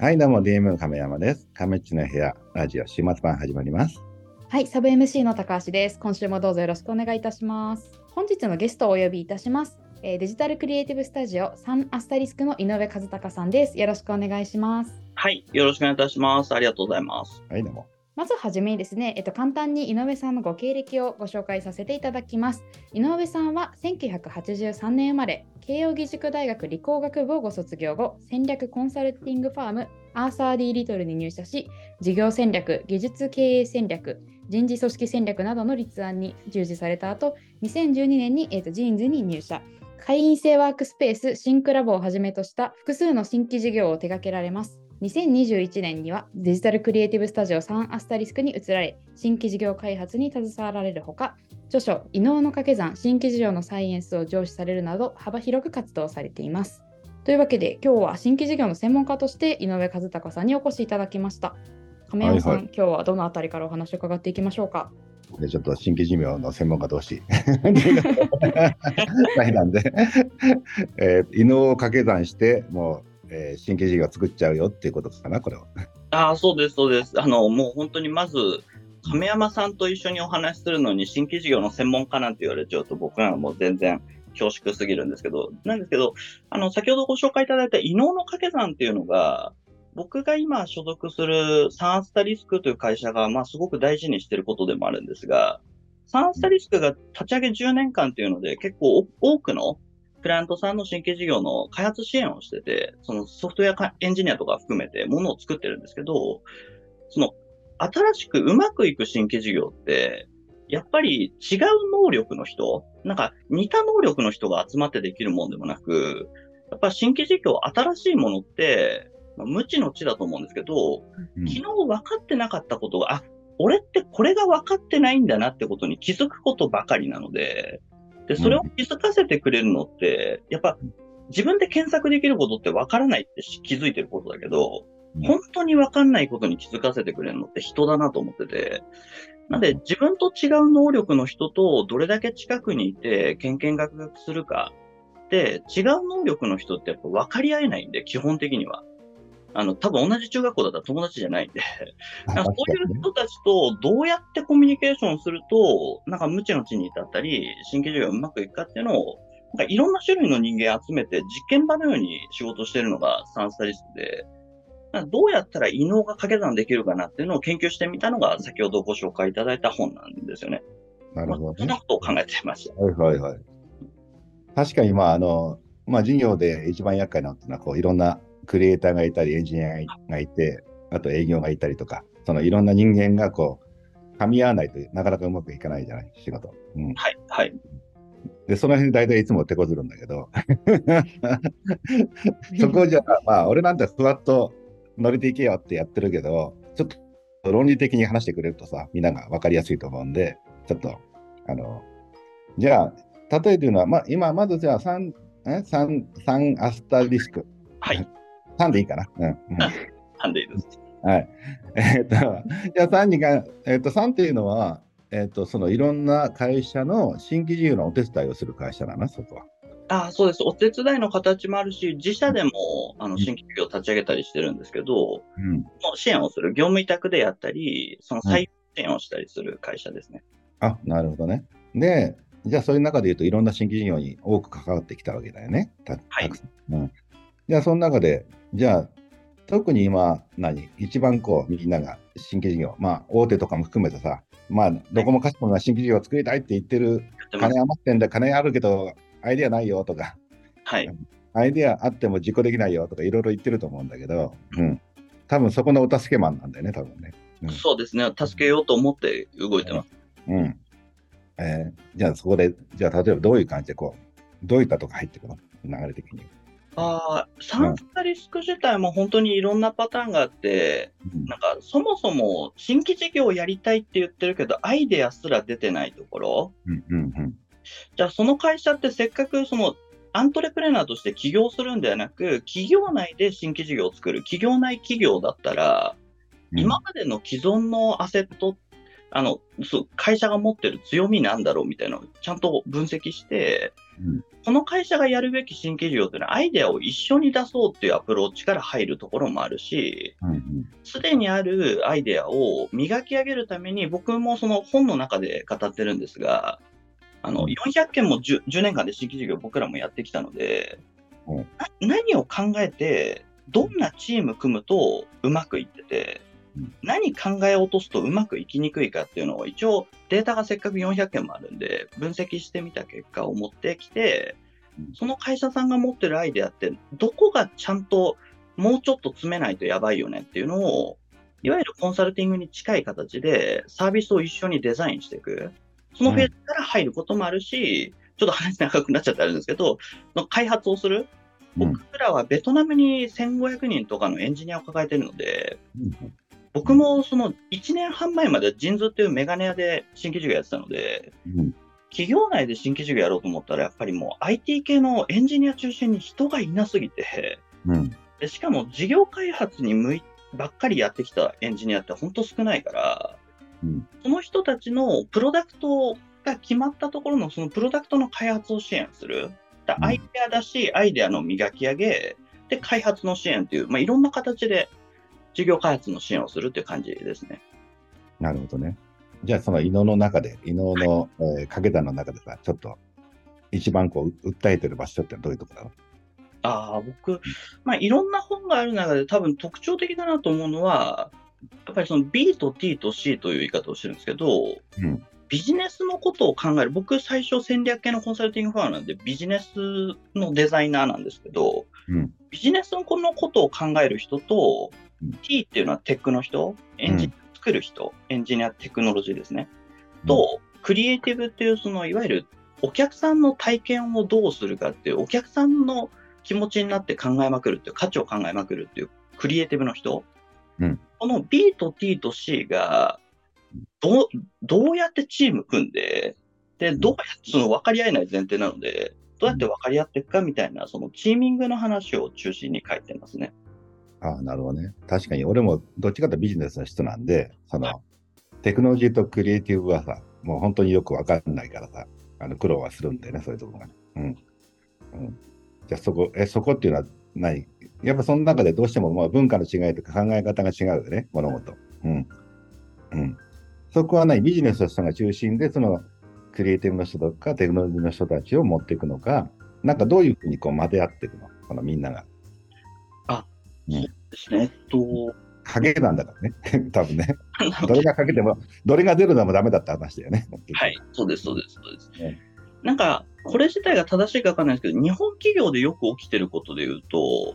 はい、どうも DM の亀山です。亀っちの部屋ラジオ週末版始まります。はい、サブ MC の高橋です。今週もどうぞよろしくお願いいたします。本日のゲストをお呼びいたします。デジタルクリエイティブスタジオサンアスタリスクの井上和孝さんです。よろしくお願いします。はい、よろしくお願いいたします。ありがとうございます。はい、どうも。まずはじめにですね、簡単に井上さんのご経歴をご紹介させていただきます。井上さんは1983年生まれ、慶應義塾大学理工学部をご卒業後、戦略コンサルティングファームアーサー D リトルに入社し、事業戦略、技術経営戦略、人事組織戦略などの立案に従事された後、2012年に、ジーンズに入社。会員制ワークスペース、シンクラボをはじめとした複数の新規事業を手掛けられます。2021年にはデジタルクリエイティブスタジオサンアスタリスクに移られ、新規事業開発に携わられるほか、著書異能の掛け算新規事業のサイエンスを上司されるなど幅広く活動されています。というわけで今日は新規事業の専門家として井上和孝さんにお越しいただきました。亀山さん、はいはい、今日はどのあたりからお話を伺っていきましょうか。ちょっと新規事業の専門家同士なんで異能を掛け算してもう新規事業作っちゃうよっていうことかな、これは。ああ、そうですそうです。もう本当にまず亀山さんと一緒にお話しするのに新規事業の専門家なんて言われちゃうと僕らはもう全然恐縮すぎるんですけど、先ほどご紹介いただいた異能の掛け算っていうのが、僕が今所属するサンアスタリスクという会社が、すごく大事にしていることでもあるんですが、サンアスタリスクが立ち上げ10年間というので結構多くのクライアントさんの新規事業の開発支援をしてて、そのソフトウェアエンジニアとか含めてものを作ってるんですけど、その新しくうまくいく新規事業って、やっぱり違う能力の人、似た能力の人が集まってできるもんでもなく、やっぱ新規事業、新しいものって、無知の知だと思うんですけど、昨日分かってなかったことが、俺ってこれが分かってないんだなってことに気づくことばかりなので、でそれを気づかせてくれるのって、やっぱ自分で検索できることって分からないって気づいてることだけど、本当に分かんないことに気づかせてくれるのって人だなと思ってて、なんで自分と違う能力の人とどれだけ近くにいてけんけんがくがくするかで、違う能力の人ってやっぱ分かり合えないんで、基本的には。多分同じ中学校だったら友達じゃないんで、そういう人たちとどうやってコミュニケーションすると、無知の知に至ったり、新規事業がうまくいくかっていうのを、いろんな種類の人間集めて実験場のように仕事してるのがサンスタリスクで、どうやったら異能が掛け算できるかなっていうのを研究してみたのが、先ほどご紹介いただいた本なんですよね。なるほどね。そんなことを考えてました。はいはいはい。確かに、事業で一番厄介なのっていうのは、いろんなクリエイターがいたりエンジニアがいて、あと営業がいたりとか、そのいろんな人間が噛み合わないとなかなかうまくいかないじゃない仕事、はいはい。でその辺大体いつも手こずるんだけどそこじゃ俺なんてふわっと乗れていけよってやってるけど、ちょっと論理的に話してくれるとさ、みんなが分かりやすいと思うんで、ちょっとじゃあ例えて言うのは、今まずじゃあサンアスタリスク、はい3でいいかな、3でいいです。はい。じゃあ3にか、3っていうのは、そのいろんな会社の新規事業のお手伝いをする会社だな、そこは。あ、そうです。お手伝いの形もあるし、自社でも新規事業を立ち上げたりしてるんですけど、支援をする業務委託でやったり、その再支援をしたりする会社ですね。あ、なるほどね。でじゃあそういう中でいうと、いろんな新規事業に多く関わってきたわけだよね。はい、じゃあその中で、じゃあ特に今一番みんなが新規事業、大手とかも含めてさ、どこもかしこも新規事業を作りたいって言ってる、金余ってんだ、金あるけどアイデアないよとか、はい、アイデアあっても実行できないよとかいろいろ言ってると思うんだけど、多分そこのお助けマンなんだよね、多分ね。そうですね。助けようと思って動いてます。じゃあそこで、じゃあ例えばどういう感じでどういったとこ入ってくるの、流れ的に。サンスタリスク自体も本当にいろんなパターンがあって、そもそも新規事業をやりたいって言ってるけどアイデアすら出てないところ、じゃあその会社ってせっかくそのアントレプレナーとして起業するんではなく、企業内で新規事業を作る企業内企業だったら、今までの既存のアセット、会社が持ってる強みなんだろうみたいなのをちゃんと分析して、この会社がやるべき新規事業というのはアイデアを一緒に出そうというアプローチから入るところもあるし、すでにあるアイデアを磨き上げるために、僕もその本の中で語ってるんですが、400件も 10年間で新規事業僕らもやってきたので、何を考えてどんなチーム組むとうまくいってて、何考え落とすとうまくいきにくいかっていうのを一応データがせっかく400件もあるんで分析してみた結果を持ってきて、その会社さんが持ってるアイデアってどこがちゃんともうちょっと詰めないとやばいよねっていうのを、いわゆるコンサルティングに近い形でサービスを一緒にデザインしていく、そのフェーズから入ることもあるし、ちょっと話長くなっちゃってあるんですけど、開発をする、僕らはベトナムに1500人とかのエンジニアを抱えてるので、僕もその1年半前までジンズっていうメガネ屋で新規事業やってたので、企業内で新規事業やろうと思ったらやっぱりもう IT 系のエンジニア中心に人がいなすぎて、でしかも事業開発にばっかりやってきたエンジニアって本当少ないから、その人たちのプロダクトが決まったところのそのプロダクトの開発を支援する、だアイデアだし、アイデアの磨き上げで開発の支援という、いろんな形で事業開発の支援をするという感じですね。なるほどね。じゃあその伊能の掛け算の中でさ、ちょっと一番こう訴えてる場所ってどういうところだろう？僕、いろんな本がある中で多分特徴的だなと思うのは、やっぱりその B と T と C という言い方をしてるんですけど、ビジネスのことを考える、僕最初戦略系のコンサルティングファームなんでビジネスのデザイナーなんですけど、ビジネスのことを考える人と、T っていうのはテックの人、エンジニア作る人、エンジニアテクノロジーですね、とクリエイティブっていう、そのいわゆるお客さんの体験をどうするかっていう、お客さんの気持ちになって考えまくるっていう、価値を考えまくるっていうクリエイティブの人、この B と T と C がどうやってチーム組んで、どうやってその分かり合えない前提なので、どうやって分かり合っていくかみたいな、そのチーミングの話を中心に書いてますね。ああ、なるほどね。確かに俺もどっちかというとビジネスの人なんで、その、テクノロジーとクリエイティブはさ、もう本当によく分かんないからさ、苦労はするんでね、そういうところがね。じゃあそこっていうのは何？やっぱその中でどうしても文化の違いとか考え方が違うよね、物事。そこは何？ビジネスの人が中心で、そのクリエイティブの人とかテクノロジーの人たちを持っていくのか、なんかどういうふうにこう混ぜ合っていくの？このみんなが。掛け算だからね、多分ね。どれがかけても、どれが出るのもダメだった話だよね。そうです、なんか、これ自体が正しいか分かんないですけど、日本企業でよく起きてることでいうと、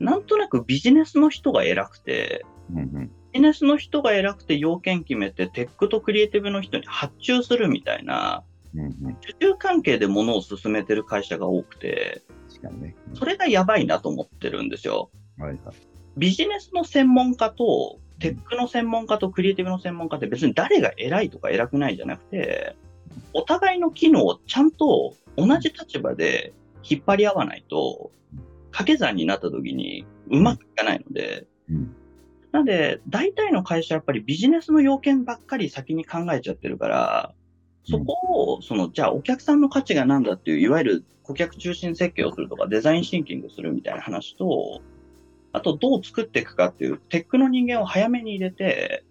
なんとなくビジネスの人が偉くて、ビジネスの人が偉くて要件決めて、テックとクリエイティブの人に発注するみたいな、受注関係で物を進めてる会社が多くて、それがやばいなと思ってるんですよ。ビジネスの専門家とテックの専門家とクリエイティブの専門家って、別に誰が偉いとか偉くないじゃなくて、お互いの機能をちゃんと同じ立場で引っ張り合わないと掛け算になった時にうまくいかないので、なので大体の会社はやっぱりビジネスの要件ばっかり先に考えちゃってるから、そこをじゃあお客さんの価値が何だっていう、いわゆる顧客中心設計をするとかデザインシンキングするみたいな話と、あとどう作っていくかっていう、テックの人間を早めに入れて、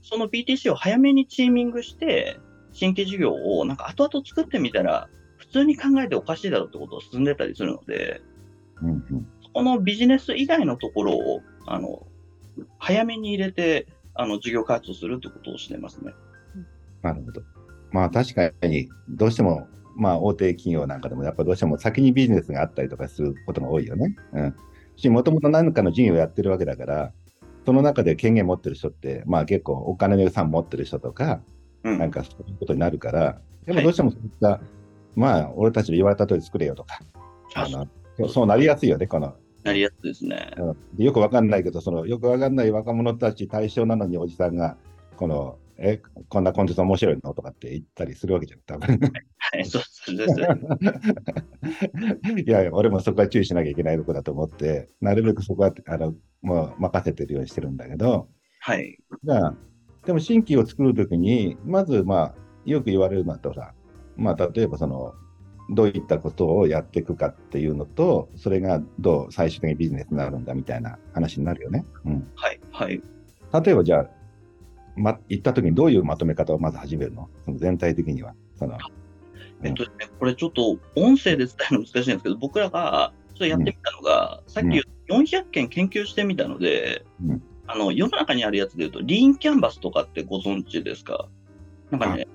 その BTC を早めにチーミングして、新規事業をなんか後々作ってみたら、普通に考えておかしいだろうってことを進んでたりするので、そこのビジネス以外のところを早めに入れて事業開発をするってことをしてますね。なるほど。確かにどうしても、大手企業なんかでもやっぱどうしても先にビジネスがあったりとかすることが多いよね。もともと何かの事業をやってるわけだから、その中で権限持ってる人って、結構お金の予算持ってる人とか、なんかそういうことになるから、でもどうしてもそういった、俺たちで言われた通り作れよとか、そうなりやすいよね。なりやすいですね。よくわかんないけど、そのよくわかんない若者たち対象なのに、おじさんがこんなコンテンツ面白いのとかって言ったりするわけじゃん、多分。いや、俺もそこは注意しなきゃいけないとこだと思って、なるべくそこは任せてるようにしてるんだけど、でも新規を作るときに、まずよく言われるのは例えばどういったことをやっていくかっていうのと、それがどう最終的にビジネスになるんだみたいな話になるよね、うん、はいはい。例えばじゃあ、行った時にどういうまとめ方をまず始めるの？その全体的にはその、これちょっと音声で伝えるの難しいんですけど、僕らがちょっとやってみたのが、さっき400件研究してみたので、世の中にあるやつでいうとリーンキャンバスとかってご存知ですか？なんかね、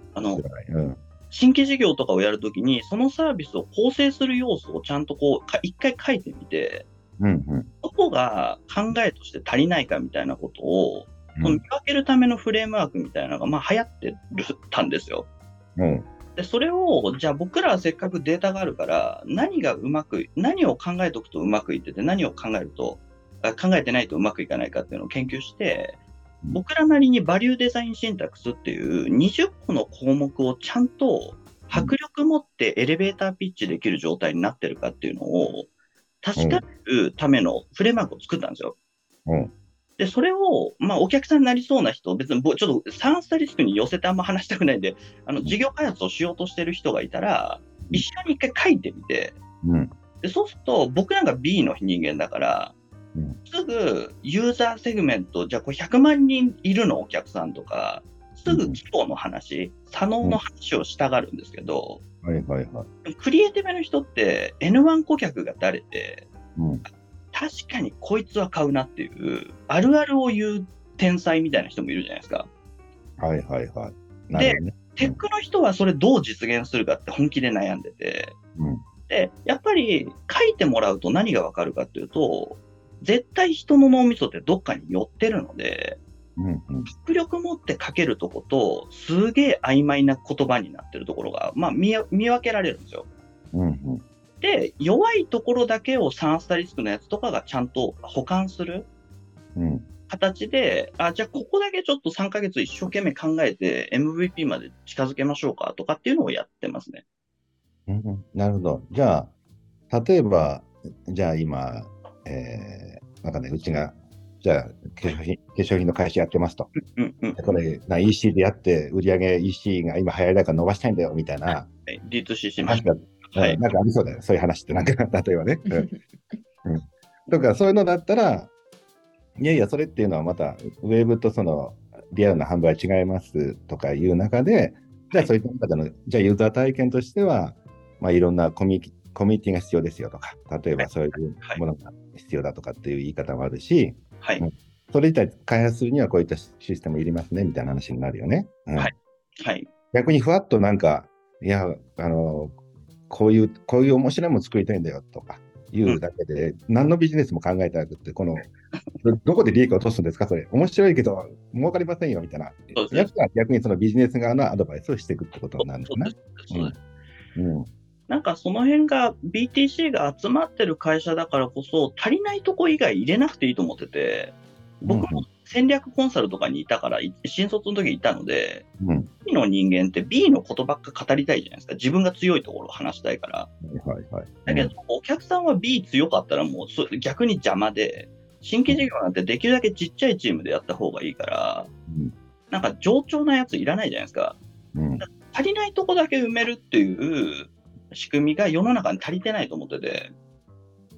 新規事業とかをやるときに、そのサービスを構成する要素をちゃんとこう一回書いてみて、どこが考えとして足りないかみたいなことを、その見分けるためのフレームワークみたいなのが流行ってたんですよ、でそれをじゃあ僕らはせっかくデータがあるから、何を考えておくとうまくいってて、何を考えてないとうまくいかないかっていうのを研究して、僕らなりにバリューデザインシンタクスっていう20個の項目をちゃんと迫力持ってエレベーターピッチできる状態になってるかっていうのを確かめるためのフレームワークを作ったんですよ、でそれを、お客さんになりそうな人、別にちょっとサンアスタリスクに寄せてあんま話したくないんで、事業開発をしようとしてる人がいたら、一緒に一回書いてみて、でそうすると、僕なんか B の人間だから、すぐユーザーセグメント、じゃあこれ100万人いるのお客さんとか、すぐ規模の話、左脳の話をしたがるんですけど、クリエイティブの人って、N1 顧客が誰で、確かにこいつは買うなっていうあるあるを言う天才みたいな人もいるじゃないですか。はいはいはい。で、テックの人はそれどう実現するかって本気で悩んでて、でやっぱり書いてもらうと何が分かるかっていうと、絶対人の脳みそってどっかに寄ってるので、迫力持って書けるとことすげえ曖昧な言葉になってるところが、見分けられるんですよ。で弱いところだけをサンアスタリスクのやつとかがちゃんと補完する形で、じゃあここだけちょっと3ヶ月一生懸命考えて MVP まで近づけましょうかとかっていうのをやってますね、なるほど。じゃあ例えば今、うちがじゃあ化粧品の会社やってますと、これな EC でやって売上 EC が今流行りだから伸ばしたいんだよみたいな、D2C しました、なんかありそうだよ、そういう話って、なんか例えばね、とかそういうのだったら、いやいやそれっていうのはまたウェーブとそのリアルな販売は違いますとかいう中で、じゃあそういった中での、じゃあユーザー体験としては、いろんなコミュニティが必要ですよとか、例えばそういうものが必要だとかっていう言い方もあるし、それ自体開発するにはこういったシステムいりますねみたいな話になるよね、逆にふわっとなんか、いやこういう面白いもの作りたいんだよとかいうだけで、何のビジネスも考えてなくて、このどこで利益を落とすんですか、それ面白いけど儲かりませんよみたいな、やつが逆にそのビジネス側のアドバイスをしていくってことなんですね。なんかその辺が BTC が集まってる会社だからこそ、足りないとこ以外入れなくていいと思ってて、僕も戦略コンサルとかにいたから、新卒の時にいたので、B の人間って B のことばっか語りたいじゃないですか。自分が強いところを話したいから。だけど、お客さんは B 強かったらもう逆に邪魔で、新規事業なんてできるだけちっちゃいチームでやった方がいいから、なんか冗長なやついらないじゃないですか。足りないとこだけ埋めるっていう仕組みが世の中に足りてないと思ってて、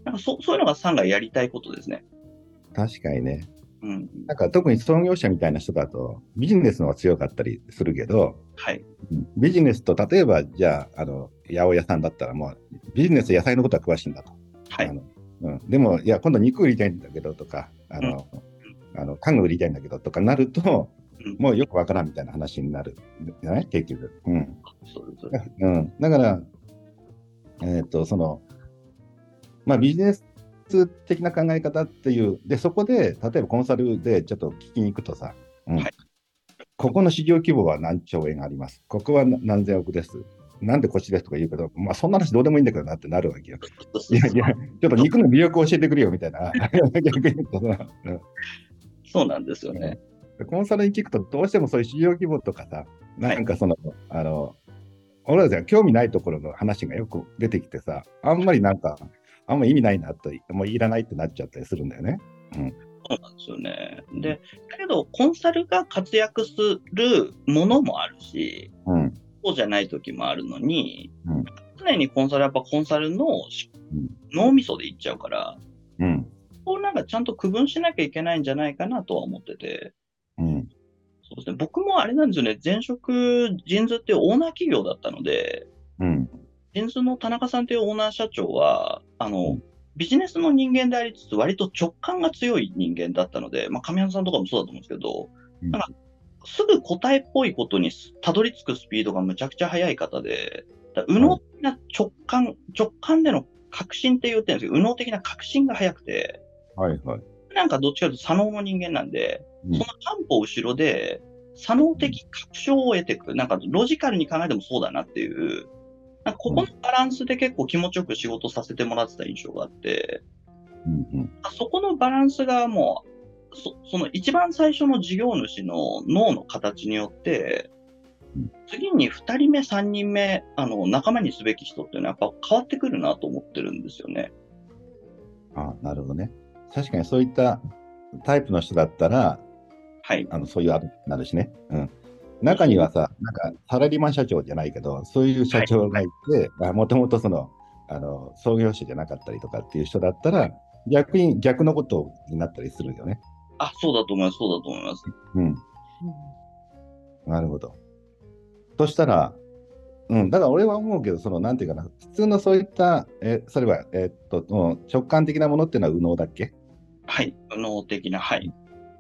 なんかそういうのがさんがやりたいことですね。確かにね。なんか特に創業者みたいな人だとビジネスの方が強かったりするけど、ビジネスと、例えばじゃあ八百屋さんだったら、もうビジネスと野菜のことは詳しいんだと、でもいや今度肉売りたいんだけどとか、家具売りたいんだけどとかなると、もうよくわからんみたいな話になるじゃない結局、だから、ビジネス的な考え方っていう、でそこで例えばコンサルでちょっと聞きに行くとさ、ここの市場規模は何兆円あります、ここは何千億です、なんでこっちですとか言うけど、そんな話どうでもいいんだけどなってなるわけよ。いやいや、ちょっと肉の魅力を教えてくれよみたいな逆にそうなんですよね。コンサルに聞くとどうしてもそういう市場規模とかさ、なんかその、俺たちが興味ないところの話がよく出てきてさ、あんまりなんかあんま意味ないなと、もういらないってなっちゃったりするんだよね。そうなんですよね。で、だけどコンサルが活躍するものもあるし、そうじゃない時もあるのに、常にコンサルはやっぱコンサルの脳みそでいっちゃうから、うん、こうなんかちゃんと区分しなきゃいけないんじゃないかなとは思ってて、うん、そうですね、僕もあれなんですよね、前職ジンズっていうオーナー企業だったので、うん、ジンズの田中さんというオーナー社長はビジネスの人間でありつつ割と直感が強い人間だったので、まあ、上原さんとかもそうだと思うんですけど、うん、なんかすぐ答えっぽいことにたどり着くスピードがむちゃくちゃ速い方で、右脳的な直感での革新って言ってるんですけど、右脳的な革新が速くて、はいはい、なんかどっちかというと左脳の人間なんで、うん、その半歩後ろで左脳的確証を得ていく、なんかロジカルに考えてもそうだなっていう、なんかここのバランスで結構気持ちよく仕事させてもらってた印象があって、うんうん、そこのバランスがもうその一番最初の事業主の脳の形によって、次に2人目3人目仲間にすべき人っていうのはやっぱ変わってくるなと思ってるんですよね。あ、なるほどね。確かにそういったタイプの人だったら、はい、そういうあるなるしね、うん、中にはさ、なんかサラリーマン社長じゃないけどそういう社長がいて、はい、もともとその創業者じゃなかったりとかっていう人だったら逆に逆のことになったりするよね。あ、そうだと思います、そうだと思います。うん。なるほど。そしたら、うん、だから俺は思うけど、そのなんていうかな、普通のそういった、それは、直感的なものっていうのは右脳だっけ？はい、右脳的な、はい。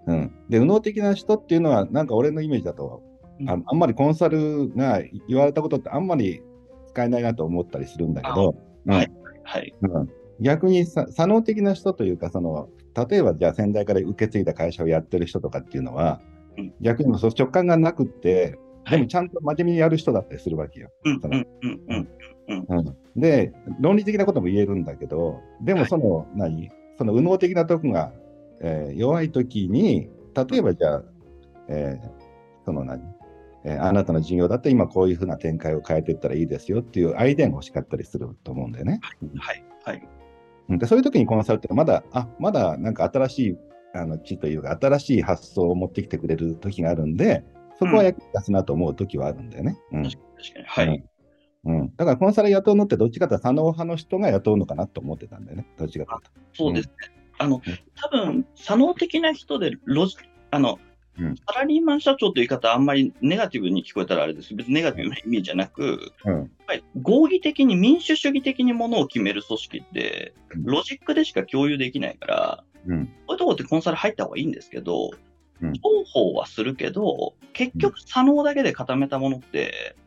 うん。で、右脳的な人っていうのは、なんか俺のイメージだと、あんまりコンサルが言われたことってあんまり使えないなと思ったりするんだけど、うん、はい、はい。うん逆に左脳的な人というかその例えばじゃあ先代から受け継いだ会社をやってる人とかっていうのは、うん、逆にも直感がなくって、はい、でもちゃんと真面目にやる人だったりするわけよ。で論理的なことも言えるんだけどでもその、はい、その右脳的なとこが、弱いときに例えばじゃあ、あなたの事業だって今こういうふうな展開を変えていったらいいですよっていうアイデアが欲しかったりすると思うんだよね。はいはい、はいでそういう時にコンサルってまだなんか新しい知というか新しい発想を持ってきてくれる時があるんでそこは役に立つなと思う時はあるんだよね、うん、確かにはい、うん、だからコンサル雇うのってどっちかというと左脳派の人が雇うのかなと思ってたんだよね。どっちかというとそうですね、うん、多分左脳的な人でサラリーマン社長という言い方あんまりネガティブに聞こえたらあれです。別にネガティブな意味じゃなく、うん、やっぱり合議的に民主主義的にものを決める組織ってロジックでしか共有できないから、うん、こういうところってコンサル入った方がいいんですけど、うん、情報はするけど結局左脳だけで固めたものって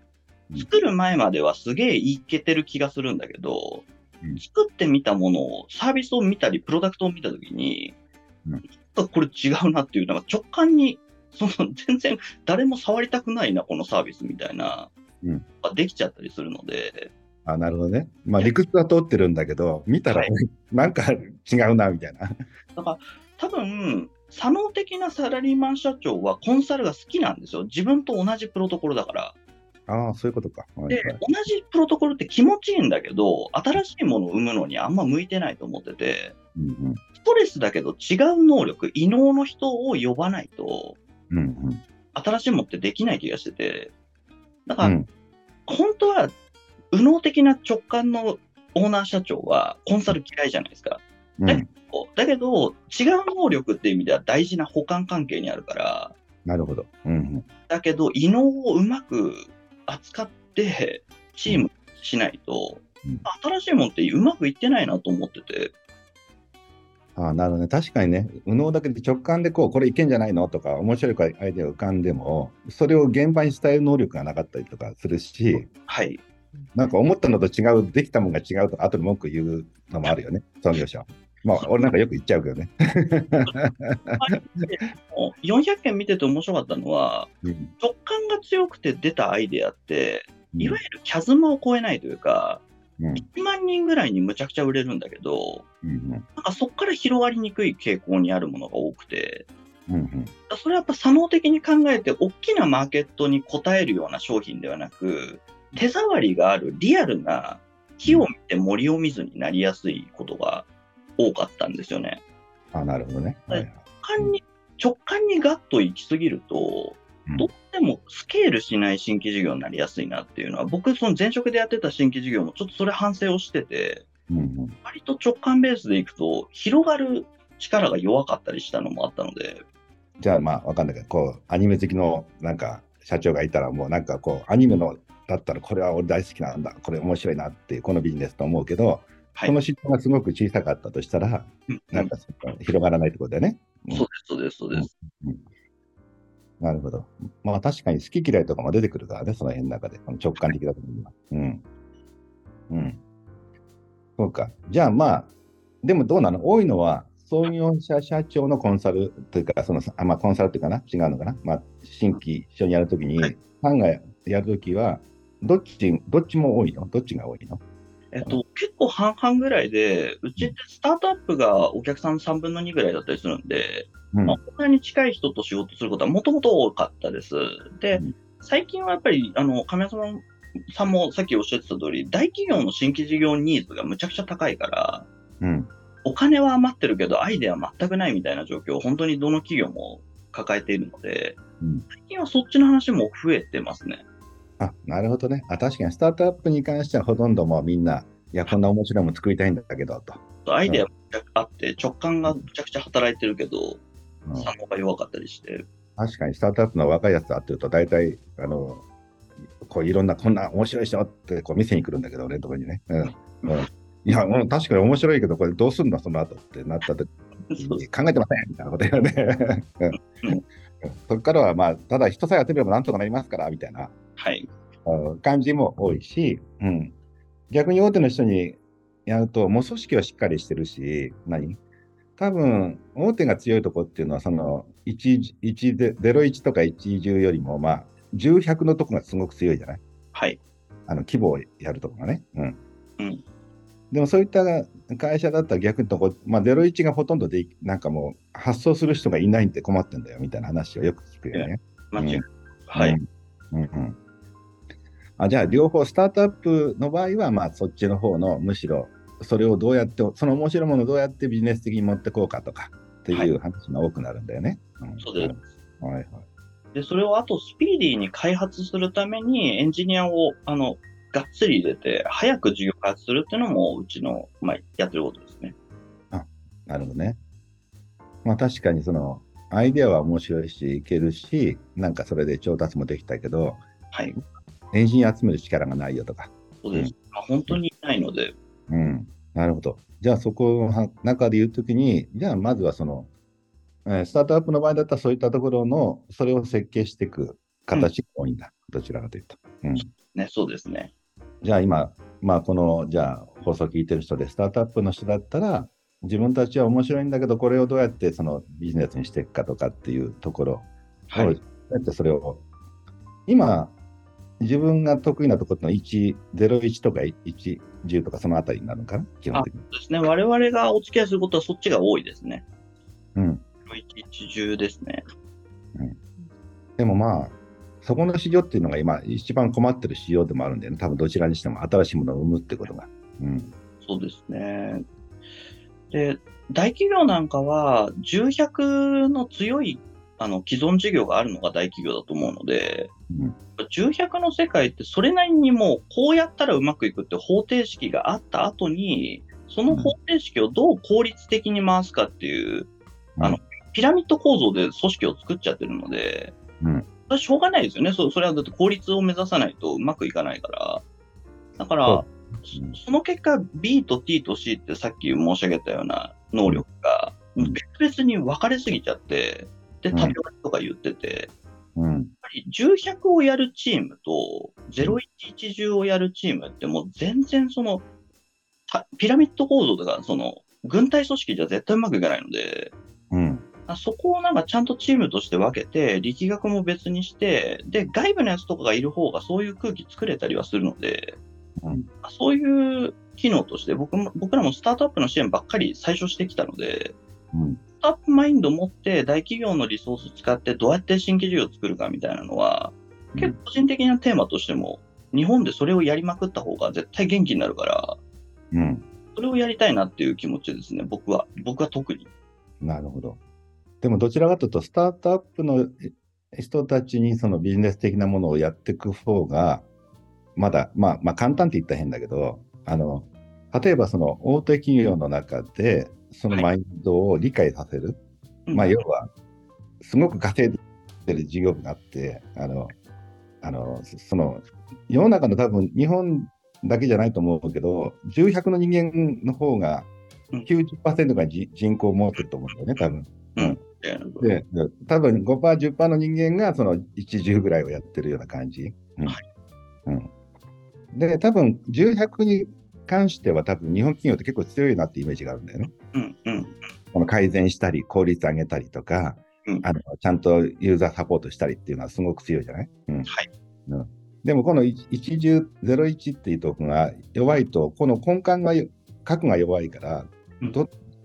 作る前まではすげえいけてる気がするんだけど、うん、作ってみたものをサービスを見たりプロダクトを見たときに、うんこれ違うなっていうのが直感にその全然誰も触りたくないなこのサービスみたいな、うん、できちゃったりするのであなるほどね、まあ、理屈は通ってるんだけど見たら、はい、なんか違うなみたいなだから多分左脳的なサラリーマン社長はコンサルが好きなんですよ。自分と同じプロトコルだからあそういうことか、はいはい、で同じプロトコルって気持ちいいんだけど新しいものを生むのにあんま向いてないと思ってて、うんうん、ストレスだけど違う能力異能の人を呼ばないと、うんうん、新しいものってできない気がしててだから、うん、本当は右脳的な直感のオーナー社長はコンサル嫌いじゃないですか、うん、だけど違う能力っていう意味では大事な補完関係にあるからなるほど、うんうん、だけど異能をうまく扱ってチームしないと、うん、新しいもんってうまくいってないなと思っててあなるほどね確かにね右脳だけで直感でこれいけんじゃないのとか面白いアイデア浮かんでもそれを現場に伝える能力がなかったりとかするしはいなんか思ったのと違うできたもんが違うとか後で文句言うのもあるよね創業者まあ俺なんかよく言っちゃうけどね400件見てて面白かったのは、うん、直感が強くて出たアイデアっていわゆるキャズマを超えないというか、うん、1万人ぐらいにむちゃくちゃ売れるんだけど、うんうん、なんかそこから広がりにくい傾向にあるものが多くて、うんうん、それはやっぱ左脳的に考えて大きなマーケットに応えるような商品ではなく手触りがあるリアルな木を見て森を見ずになりやすいことが多かったんですよね。あ、なるほどね。はい、直感にガッと行きすぎるとどうしてもスケールしない新規事業になりやすいなっていうのは、僕その前職でやってた新規事業もちょっとそれ反省をしてて、割と直感ベースでいくと広がる力が弱かったりしたのもあったので。じゃあまあ分かんないけど、こうアニメ好きのなんか社長がいたら、もうなんかこうアニメのだったらこれは俺大好きなんだ、これ面白いなっていうこのビジネスと思うけど、はい、この市場がすごく小さかったとしたら、なんか広がらないってことだよね。そうです。なるほど。まあ確かに好き嫌いとかも出てくるからね、その辺の中で、この直感的だと思います。そうか。じゃあまあでもどうなの？多いのは創業者社長のコンサルというか、そのまあコンサルというかな、違うのかな。まあ新規一緒にやるときに、さんがやるときはどっちも多いの？どっちが多いの？結構半々ぐらいで、うちってスタートアップがお客さんの3分の2ぐらいだったりするんで、まあ、こんなに近い人と仕事することはもともと多かったです。で、最近はやっぱり亀山さんもさっきおっしゃってた通り、大企業の新規事業ニーズがむちゃくちゃ高いから、お金は余ってるけどアイデア全くないみたいな状況を本当にどの企業も抱えているので、最近はそっちの話も増えてますね。あ、なるほどね。あ、確かにスタートアップに関してはほとんどもうみんな、いやこんな面白いもの作りたいんだけどと、アイデアあって直感がむちゃくちゃ働いてるけど、参考が弱かったりして。確かにスタートアップの若いやつと会ってると、大体こういろんなこんな面白い人ってこう店に来るんだけど、俺のところにね、いやもう確かに面白いけど、これどうすんのその後ってなった時に考えてませんみたいなことよね。そこからはまあただ人さえ当てればなんとかなりますからみたいな、はい、感じも多いし、逆に大手の人にやるともう組織はしっかりしてるし、多分大手が強いとこっていうのは、その01とか10よりもまあ10、100のとこがすごく強いじゃない。はい。規模をやるとこがね。でもそういった会社だったら逆にとこ、まあ、01がほとんどでなんかもう発想する人がいないんで困ってんだよみたいな話をよく聞くよね。じゃあ両方、スタートアップの場合はまあそっちの方の、むしろそれをどうやって、その面白いものをどうやってビジネス的に持ってこうかとかっていう話が多くなるんだよね。でそれをあとスピーディーに開発するためにエンジニアをがっつり入れて早く事業開発するっていうのもうちの、やってることですね。あ、なるほどね。まあ確かにそのアイデアは面白いしいけるし、なんかそれで調達もできたけど、エンジニア集める力がないよとか。そうです、本当にないので。なるほど。じゃあそこの中で言うときに、じゃあまずはその、スタートアップの場合だったらそういったところのそれを設計していく形が多いんだ、どちらかというと、そうですね。じゃあ今、このじゃあ放送を聞いてる人でスタートアップの人だったら、自分たちは面白いんだけどこれをどうやってそのビジネスにしていくかとかっていうところ、どうやってそれを今自分が得意なところの01とか10とかそのあたりになるのかな、基本的に。そうですね。我々がお付き合いすることはそっちが多いですね。0110ですね。でもまあそこの市場っていうのが今一番困ってる市場でもあるんだよね。多分どちらにしても新しいものを生むってことが。そうですね。で大企業なんかは10、100の強い既存事業があるのが大企業だと思うので、10、100の世界ってそれなりにもうこうやったらうまくいくって方程式があった後に、その方程式をどう効率的に回すかっていう、ピラミッド構造で組織を作っちゃってるので、それはしょうがないですよね。それはだって効率を目指さないとうまくいかないから。だから、その結果 B と T と C ってさっき申し上げたような能力が別々に分かれすぎちゃって、で多様とか言ってて、やっぱり10、100をやるチームと01、10をやるチームってもう全然そのピラミッド構造とかその軍隊組織じゃ絶対うまくいかないので、そこをなんかちゃんとチームとして分けて力学も別にして、で外部のやつとかがいる方がそういう空気作れたりはするので、そういう機能として僕らもスタートアップの支援ばっかり最初してきたので、スタートアップマインドを持って大企業のリソースを使ってどうやって新規事業を作るかみたいなのは、結構個人的なテーマとしても日本でそれをやりまくった方が絶対元気になるから、それをやりたいなっていう気持ちですね、僕は特に。なるほど。でもどちらかというとスタートアップの人たちにそのビジネス的なものをやっていく方がまだ、まあ簡単って言ったら変だけど、例えばその大手企業の中でそのマインドを理解させる、はい、要はすごく稼いでる事業部があって、その世の中の多分日本だけじゃないと思うけど1100の人間の方が 90% が人口を持ってると思うんだよね多分、で多分 5%、10% の人間がその10ぐらいをやってるような感じ、で多分1100に関しては多分日本企業って結構強いなってイメージがあるんだよね、この改善したり効率上げたりとか、ちゃんとユーザーサポートしたりっていうのはすごく強いじゃない、でもこの1001っていうところが弱いと、この根幹が核が弱いから、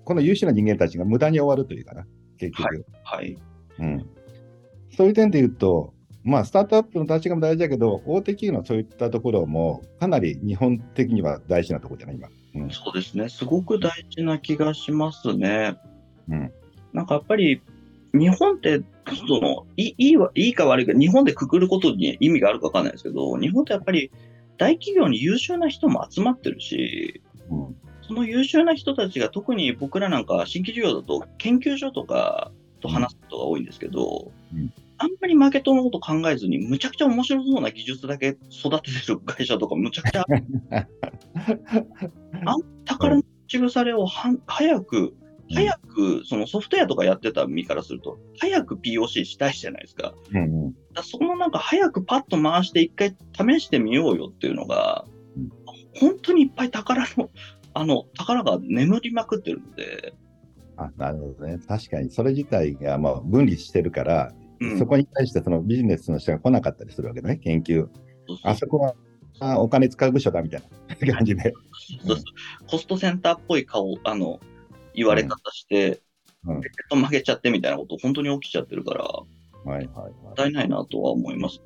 この優秀な人間たちが無駄に終わるというかな結局、そういう点で言うと、スタートアップの立ちがも大事だけど大手企業のそういったところもかなり日本的には大事なところじゃない今、そうですね、すごく大事な気がしますね、なんかやっぱり日本ってそのいいか悪いか日本でくくることに意味があるか分かんないですけど、日本ってやっぱり大企業に優秀な人も集まってるし、その優秀な人たちが特に僕らなんか新規事業だと研究所とかと話すことが多いんですけど、あんまりマーケットのこと考えずにむちゃくちゃ面白そうな技術だけ育ててる会社とかむちゃくちゃあんたからの口腐れを早くそのソフトウェアとかやってた身からすると早く POC したいじゃないですか、だそのなんか早くパッと回して一回試してみようよっていうのが、本当にいっぱい宝が眠りまくってるので、なるほどね、確かにそれ自体が分離してるから、そこに対してそのビジネスの人が来なかったりするわけね、研究あそこはお金使う部署だみたいな感じで、コストセンターっぽい顔言われ方して、曲げちゃってみたいなこと本当に起きちゃってるから、もったいないなとは思います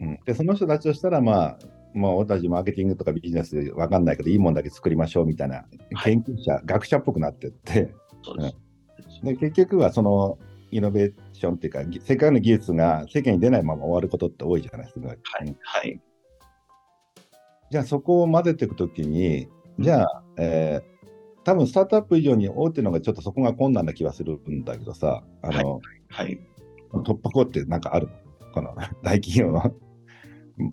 ね、でその人たちとしたら俺たちマーケティングとかビジネス分かんないけどいいもんだけ作りましょうみたいな、研究者、学者っぽくなってってで結局はそのイノベーションっていうか世界の技術が世間に出ないまま終わることって多いじゃないですか、じゃあそこを混ぜていくときに、じゃあ、多分スタートアップ以上に大手のがちょっとそこが困難な気はするんだけどさ、突破口ってなんかあるこの大企業は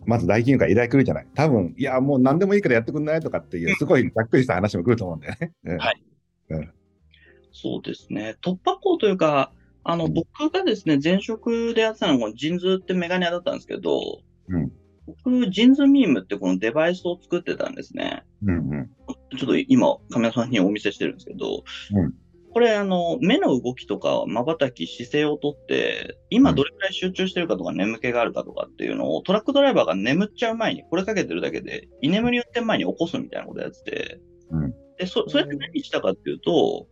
まず大企業から依頼来るじゃない、多分いやもう何でもいいからやってくんないとかっていうすごいざっくりした話も来ると思うんだよねそうですね、突破口というか僕がですね前職でやってたのがジンズってメガネ屋だったんですけど、僕ジンズミームってこのデバイスを作ってたんですね、ちょっと今カメラさんにお見せしてるんですけど、これ目の動きとか瞬き姿勢をとって今どれくらい集中してるかとか眠気があるかとかっていうのをトラックドライバーが眠っちゃう前にこれかけてるだけで居眠り運転前に起こすみたいなことやってて、でそれって何したかっていうと、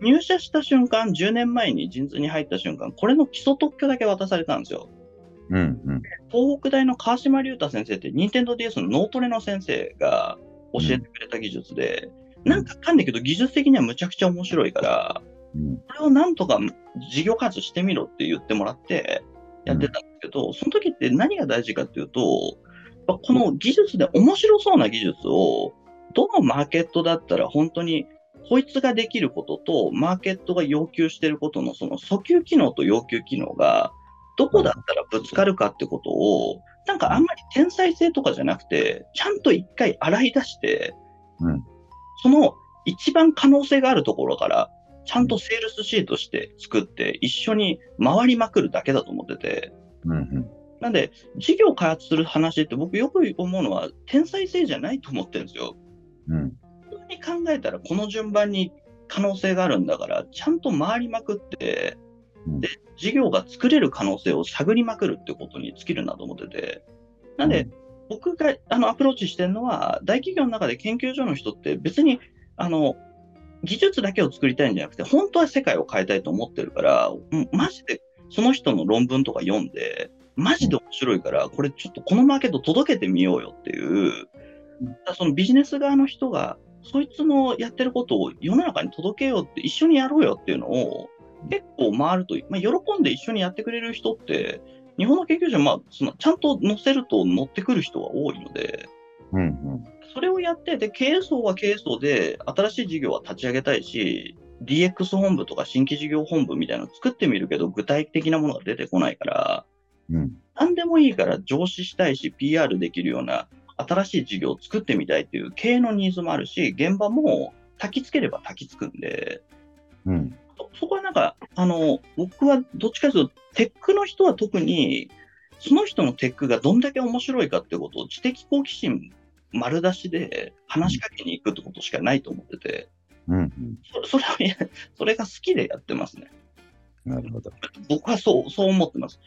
入社した瞬間10年前にジンズに入った瞬間これの基礎特許だけ渡されたんですよ、東北大の川島隆太先生って任天堂 DS の脳トレの先生が教えてくれた技術で、なんかかんだけど技術的にはむちゃくちゃ面白いから、これをなんとか事業開発してみろって言ってもらってやってたんですけど、その時って何が大事かっていうと、この技術で面白そうな技術をどのマーケットだったら本当にこいつができることとマーケットが要求してることのその訴求機能と要求機能がどこだったらぶつかるかってことを、なんかあんまり天才性とかじゃなくてちゃんと一回洗い出して、その一番可能性があるところからちゃんとセールスシートして作って一緒に回りまくるだけだと思ってて、なんで事業開発する話って僕よく思うのは天才性じゃないと思ってるんですよ、普通に考えたらこの順番に可能性があるんだからちゃんと回りまくってで事業が作れる可能性を探りまくるってことに尽きるなと思ってて、なんで、僕がアプローチしてるのは大企業の中で研究所の人って別に技術だけを作りたいんじゃなくて本当は世界を変えたいと思ってるから、マジでその人の論文とか読んでマジで面白いからこれちょっとこのマーケット届けてみようよっていう、そのビジネス側の人がそいつのやってることを世の中に届けようって一緒にやろうよっていうのを結構回ると、まあ、喜んで一緒にやってくれる人って、日本の研究所は、まあ、そのちゃんと載せると乗ってくる人が多いので、うんうん、それをやって、で、経営層は経営層で、新しい事業は立ち上げたいし、DX 本部とか新規事業本部みたいなの作ってみるけど、具体的なものが出てこないから、うん、何でもいいから上司したいし、PR できるような新しい事業を作ってみたいっていう経営のニーズもあるし、現場も焚きつければ焚きつくんで、うん、そこはなんか、僕はどっちかというと、テックの人は特に、その人のテックがどんだけ面白いかってことを知的好奇心丸出しで話しかけに行くってことしかないと思ってて、うん、それが好きでやってますね。なるほど。僕はそう思ってます。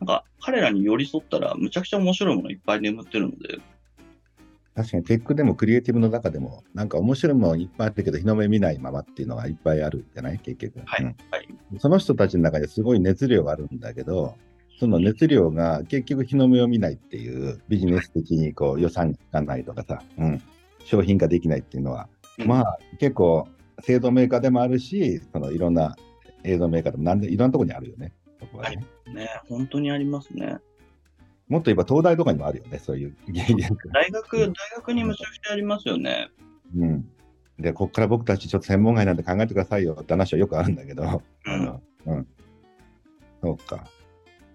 なんか彼らに寄り添ったらむちゃくちゃ面白いものいっぱい眠ってるので。確かにテックでもクリエイティブの中でもなんか面白いものいっぱいあったけど日の目見ないままっていうのがいっぱいあるじゃない結局、はいはい、その人たちの中ですごい熱量があるんだけどその熱量が結局日の目を見ないっていうビジネス的にこう予算がかないとかさ、うん、商品化できないっていうのは、うん、まあ結構製造メーカーでもあるしそのいろんな映像メーカーでもなんでいろんなところにあるよねそこはね、ね、本当にありますね。もっと言えば東大とかにもあるよねそういう大学にむちゃくちゃありますよね、うん、でここから僕たちちょっと専門外なんで考えてくださいよって話はよくあるんだけど、うんうん、そうか。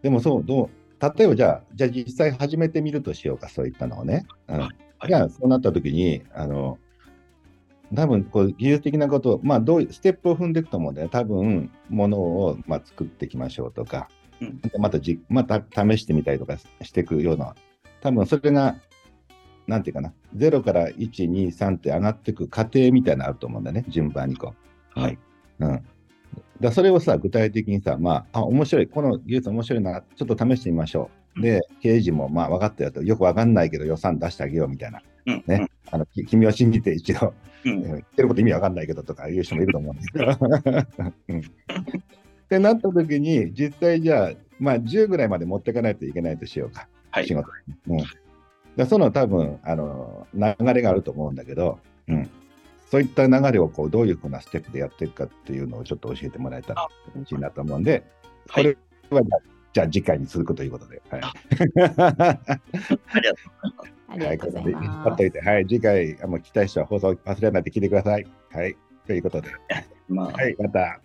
でもそう例えばじゃあ実際始めてみるとしようかそういったのをね、うんはい、じゃあそうなった時に多分こう技術的なことを、まあ、どういうステップを踏んでいくと思うんだよね。多分ものをまあ作っていきましょうとか、うん、また試してみたりとかしていくような多分それがなんていうかな0から 1,2,3 って上がっていく過程みたいなのあると思うんだよね順番にこう、はいうん、だそれをさ具体的にさ、まあ、面白いこの技術面白いなちょっと試してみましょうで経営陣もまあ分かったよとよく分かんないけど予算出してあげようみたいな、うんね、君を信じて一度言ってること意味わかんないけどとかいう人もいると思うんですけど、うん、ってなった時に実際じゃあ、まあ、10ぐらいまで持っていかないといけないとしようか、はい、仕事、うん、だその多分流れがあると思うんだけど、うん、そういった流れをこうどういうふうなステップでやっていくかっていうのをちょっと教えてもらえたら嬉しいなと思うんでこれは、はい、じゃあ次回に続くということで、はい、ありがとうございますはい、次回期待した放送忘れないで聞いてください。はい、ということで、まあはい、また。